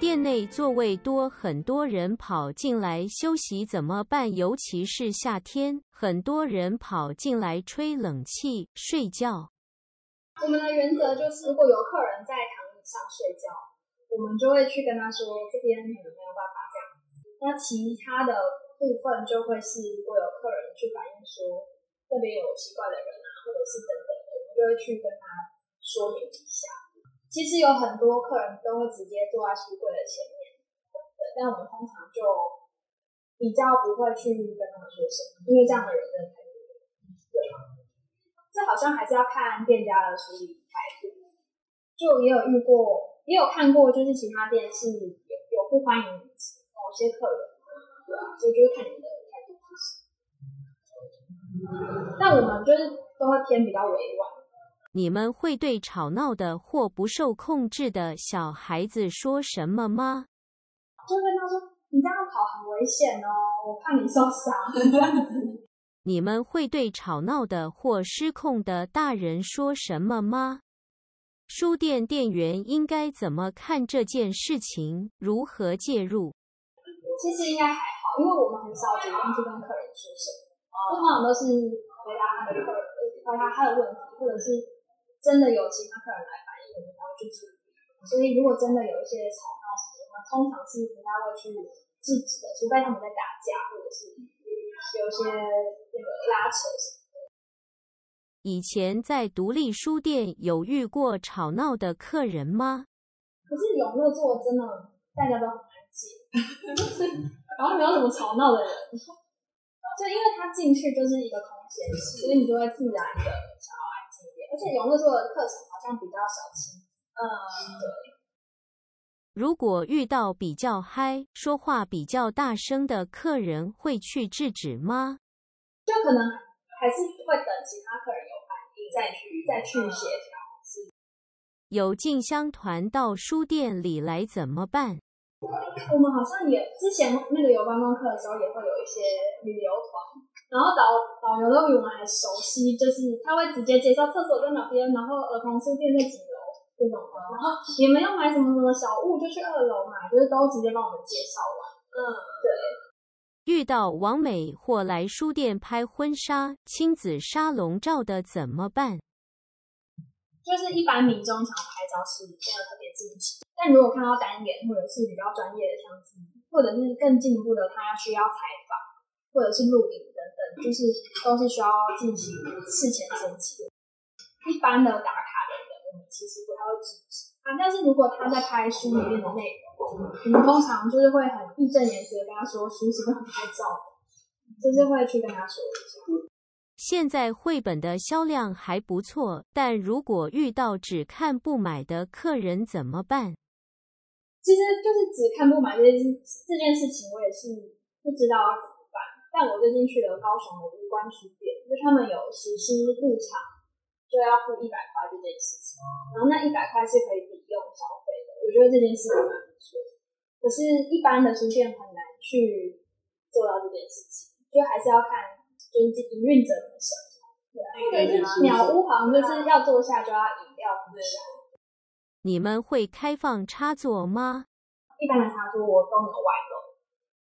店内座位多，很多人跑进来休息怎么办？尤其是夏天，很多人跑进来吹冷气、睡觉。我们的原则就是，如果有客人在躺椅上睡觉，我们就会去跟他说这边可能没有办法这样子。那其他的部分就会是，如果有客人去反映说这边有奇怪的人啊，或者是等等的，我们就会去跟他说明一下。 其实有很多客人都会直接坐在书柜的前面，但我们通常就比较不会去跟他们说什么，因为这样的人真的太多了。对，这好像还是要看店家的处理态度。就也有遇过，也有看过，就是其他店是有不欢迎某些客人，对啊，所以就是看你的态度是什么。但我们就是都会偏比较委婉。 你们会对吵闹的或不受控制的小孩子说什么吗？就跟他说：“你这样跑很危险哦，我怕你受伤。”这样子。你们会对吵闹的或失控的大人说什么吗？书店店员应该怎么看这件事情？如何介入？其实应该还好，因为我们很少主动去跟客人说什么，通常都是回答他的客人，回答他的问题，或者是。 真的有其他客人来反映，我们才会去处理。所以如果真的有一些吵闹什么，通常是不太会去制止的，除非他们在打架，或者是有些那个拉扯什么的。以前在独立书店有遇过吵闹的客人吗？可是永乐座真的大家都很安静，然后没有什么吵闹的人，就因为他进去就是一个空间，所以你就会自然的想要。 而且永乐座的课程好像比较小清，对。如果遇到比较嗨、说话比较大声的客人，会去制止吗？就可能还是会等其他客人有反应再去协调。有进香团到书店里来怎么办？我们好像也之前那个有观光课的时候，也会有一些旅游团。 然后导游都比我们还熟悉，就是他会直接介绍厕所在哪边，然后儿童书店在几楼这种的。然后你们要买什么什么小物就去2楼买，就是都直接帮我们介绍完。对。遇到网美或来书店拍婚纱、亲子沙龙照的怎么办？就是一般民众想拍照是没有特别禁止，但如果看到单眼或者是比较专业的相机，或者是更进一步的，他需要采访。 或者是录影等等，就是都是需要进行事前申请。一般的打卡的人，我们其实不太会制止啊。但是如果他在拍书里面的内容，我们通常就是会很义正言辞的跟他说书是不能拍照的，就是会去跟他说一下。现在绘本的销量还不错，但如果遇到只看不买的客人怎么办？其实就是只看不买这件事情，我也是不知道要怎么。 但我最近去了高雄的无关书店，就是他们有实施入场就要付100块这件事情，然后那100块是可以抵用消费的，我觉得这件事还蛮不错。可是，一般的书店很难去做到这件事情，就还是要看就是营运者怎么想。对，就是鸟屋好像就是要坐下就要饮料分享。你们会开放插座吗？一般的插座我都没有外露。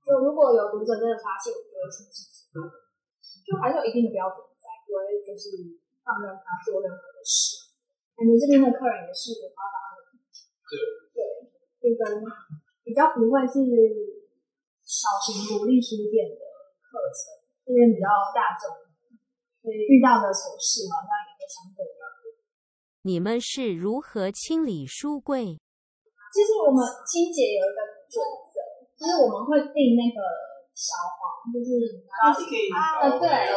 就如果有读者真的发现，我就会去制止，就还是有一定的标准在，不会就是放任他做任何的事。感觉这边的客人也是无法把他们，对，就跟比较不会是小型独立书店的课程，这边比较大众，所以遇到的琐事好像也会相对比较多。你们是如何清理书柜？其实我们清洁有一个准则。 就是我们会订那个小黄，就是对，然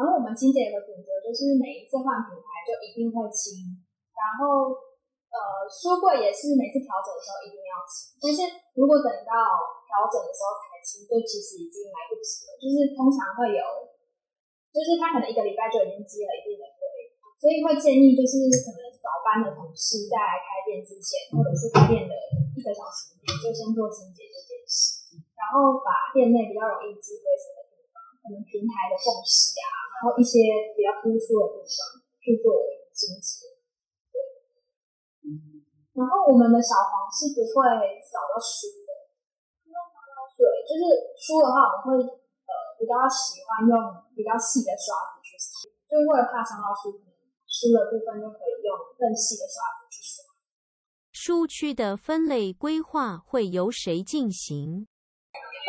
后我们清洁的准则就是每一次换品牌就一定会清，然后书柜也是每次调整的时候一定要清，但是如果等到调整的时候才清，就其实已经来不及了。就是通常会有，就是他可能1个礼拜就已经积了一定的灰，所以会建议就是可能早班的同事在开店之前，或者是开店的1个小时内就先做清洁。 然后把店内比较容易积灰尘的地方，可能平台的缝隙啊，然后一些比较突出的地方去做清洁。对，嗯，然后我们的小黄是不会扫到书的，不用扫到水，就是书的话，我会比较喜欢用比较细的刷子去扫，就是为了怕伤到书，书的部分就可以用更细的刷子去刷。书区的分类规划会由谁进行？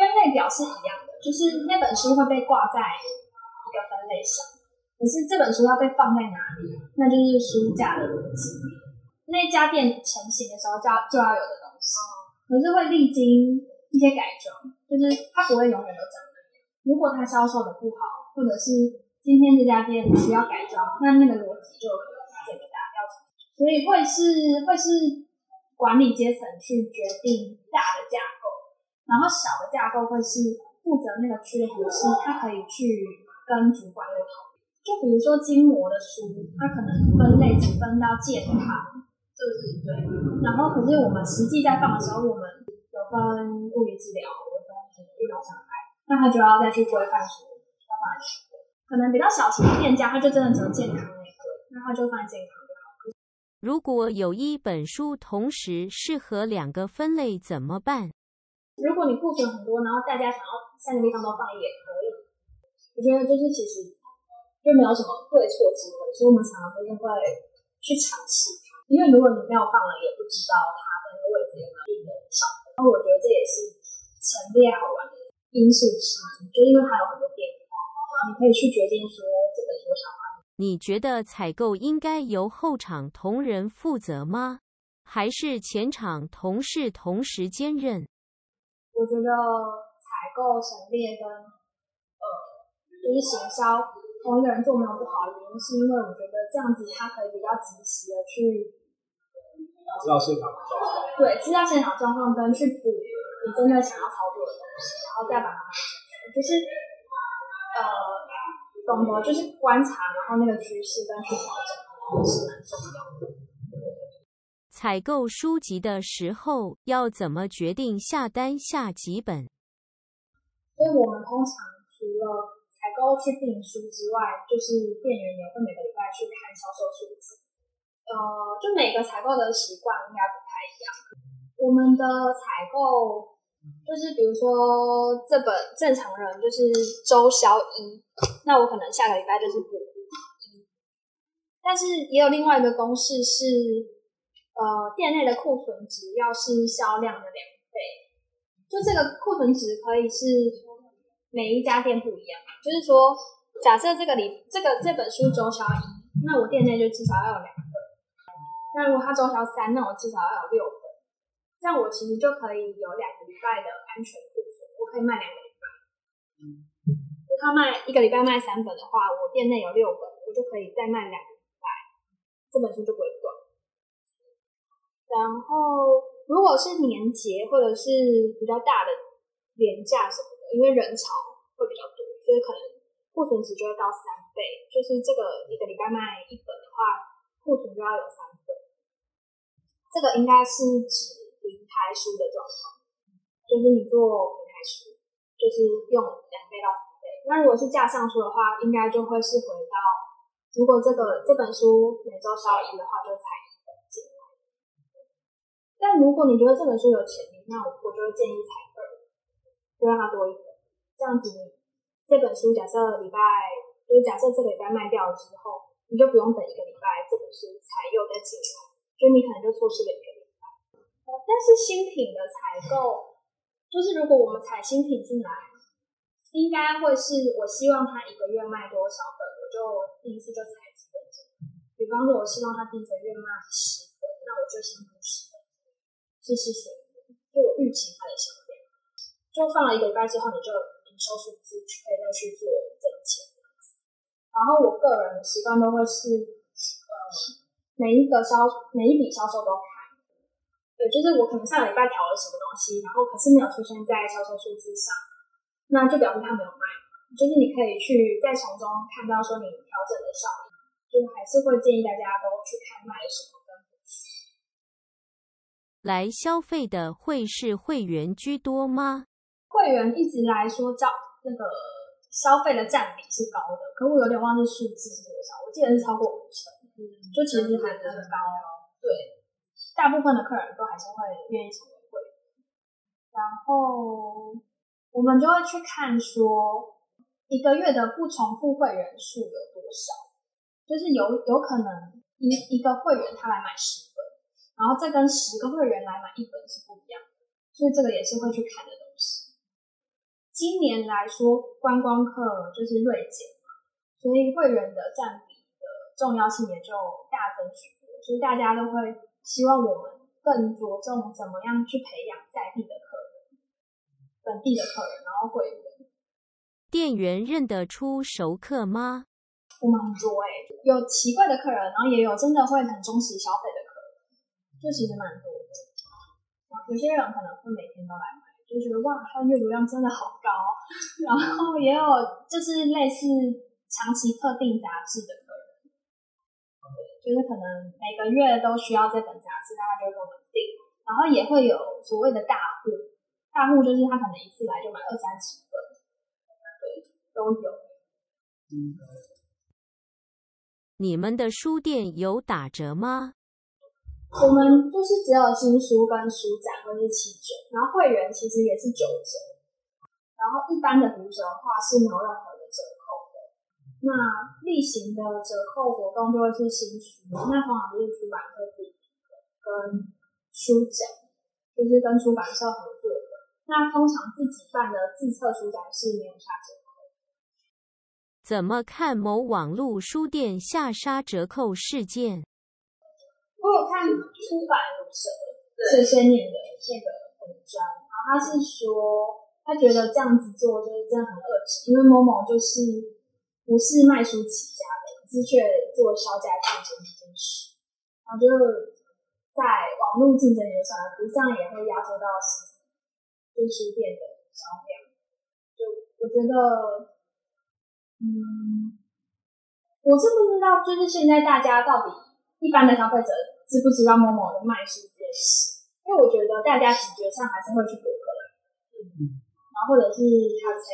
分类表是一样的，就是那本书会被挂在一个分类上，可是这本书要被放在哪里，那就是书架的逻辑。那家店成型的时候就要有的东西，可是会历经一些改装，就是它不会永远都长那样。如果它销售的不好，或者是今天这家店需要改装，那个逻辑就有可能整个打掉。所以会是管理阶层去决定大的架构，然后小的架构会是负责那个区的同事，他可以去跟主管的讨论。就比如说筋膜的书，它可能分类只分到介行，就是对。然后可是我们实际在放的时候，我们有分物理治疗，有分运动伤害，那他就要再去规范书，要放在哪里。可能比较小型的店家，他就真的只有健康那个，那他就放健康就好了。如果有一本书同时适合两个分类怎么办？如果你库存很多，然后大家想要三个地方都放也可以。我觉得就是其实就没有什么对错之分，所以我们常常就是会去尝试它，因为如果你没有放了，也不知道它的位置有没有一点少。然后我觉得这也是陈列好玩的因素之一，就因为它有很多变化，然后你可以去决定说这本书想玩。你觉得采购应该由后场同仁负责吗？还是前场同事同时兼任？我觉得采购、陈列跟就是行销。同一个人做没有不好的原因，是因为我觉得这样子他可以比较及时的去知道现场的状况，对，知道现场状况跟去补你真的想要操作的东西，然后再把它就是懂得就是观察，然后那个趋势跟去调整是蛮重要的。采购书籍的时候要怎么决定下单下几本？所以我们通常除了采购去订书之外，就是店员也会每个礼拜去看销售数字。就每个采购的习惯应该不太一样。我们的采购就是，比如说这本正常人就是周销一，那我可能下个礼拜就是补一。但是也有另外一个公式是，店内的库存值要是销量的2倍，就这个库存值可以是。每一家店不一样，就是说，假设这本书周销1，那我店内就至少要有2本。那如果它周销3，那我至少要有6本。这样我其实就可以有2个礼拜的安全库存，我可以卖2个礼拜。如果他一个礼拜卖3本的话，我店内有6本，我就可以再卖2个礼拜，这本书就不会断。然后，如果是年节或者是比较大的廉价什么。因为人潮会比较多，所以可能库存值就会到3倍，就是这个一个礼拜卖1本的话，库存就要有3本。这个应该是指平台书的状况，就是你做平台书，就是用2倍到3倍。那如果是架上书的话，应该就会是回到，如果这本书每周销1的话，就才1本进来。但如果你觉得这本书有潜力，那我就会建议才2。就让它多一点，这样子这本书假设这个礼拜卖掉了之后，你就不用等一个礼拜这本书才又再进来，所以你可能就错失了一个礼拜。但是新品的采购，就是如果我们采新品进来，应该会是我希望它一个月卖多少本，我就第一次就采几本进来。比方说，我希望它第一个月卖10本，那我就先补10本，这是属于就我预期它的销量。就放了一个礼拜之后，你就营收数字可以再去做增减。然后我个人的习惯都会是，每一笔销售都看。对，就是我可能上个礼拜调了什么东西，然后可是没有出现在销售数字上，那就表示它没有卖。就是你可以去在从中看到说你调整的效益，就还是会建议大家都去看卖什么跟补书。来消费的会是会员居多吗？会员一直来说那个消费的占比是高的，可我有点忘记数字是多少，我记得是超过50%，就其实还蛮高的。对，大大部分的客人都还是会愿意成为会员。然后我们就会去看说一个月的不重复会员数有多少，就是有可能一个会员他来买10本，然后再跟10个会员来买1本是不一样的，所以这个也是会去看的东西。今年来说观光客就是锐减嘛，所以会员的占比的重要性也就大增许多，所以大家都会希望我们更着重怎么样去培养在地的客人，本地的客人，然后会员。店员认得出熟客吗？我们很多有奇怪的客人，然后也有真的会很忠实消费的客人，就其实蛮多的。有些人可能会每天都来买，就觉得哇，他阅读量真的好高。然后也有就是类似长期特定杂志的客人，就是可能每个月都需要这本杂志，他就给我们订。然后也会有所谓的大户，大户就是他可能一次来就买20-30本，对，都有。你们的书店有打折吗？我们就是只有新书跟书展会是7折，然后会员其实也是9折，然后一般的读者的话是没有任何的折扣的。那例行的折扣活动就会是新书，那通常就是出版社自己跟书展，就是跟出版社合作的。那通常自己办的自测书展是没有下折扣。怎么看某网络书店下杀折扣事件？我有看出版鲁蛇这些年的那个文章，然后他是说他觉得这样子做就是真的很恶质，因为Momo就是不是卖书起家的，是却做销家竞争这件事，然后就在网络竞争也算了，不这样也会压缩到书店的销量。就我觉得。我是不知道，就是现在大家到底一般的消费者知不知道某某的卖书这件事？因为我觉得大家直觉上还是会去博客来，然后或者是他才，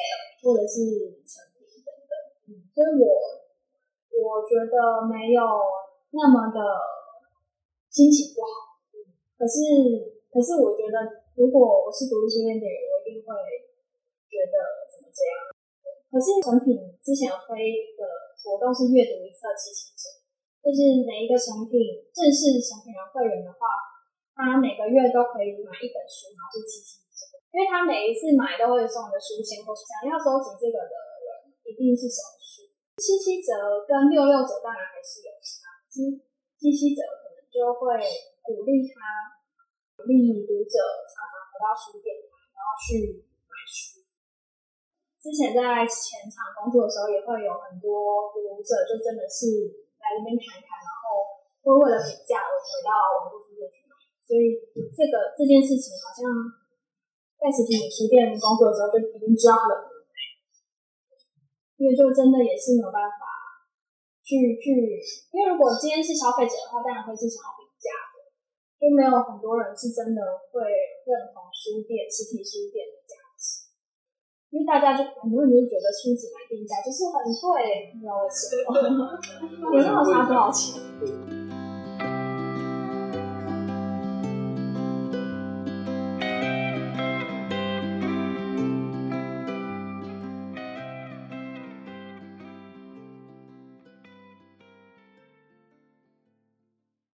或者是成品等等，所以我觉得没有那么的心情不好。可是我觉得如果我是独立书店的人，我一定会觉得怎么这样。可是成品之前有推一个活动是阅读一册7-7折，就是每一个成品正式成品的会员的话，他每个月都可以买1本书，然后是7-7折，因为他每一次买都会送的书签，或是想要收集这个的人一定是少数。7-7折跟6-6折当然还是有差，7-7折可能就会鼓励读者常常回到书店来，然后去买书。之前在前场工作的时候，也会有很多读者就真的是来这边看看，然后会为了评价而回到网络书店去买。所以这件事情，好像在实体书店工作的时候就已经知道了，因为就真的也是没有办法去，因为如果今天是消费者的话，当然会是想要评价的，就没有很多人是真的会认同书店实体书店的价值。因为大家就很多人就觉得书籍买定价就是很贵，你知道为什么？也没有差多少钱。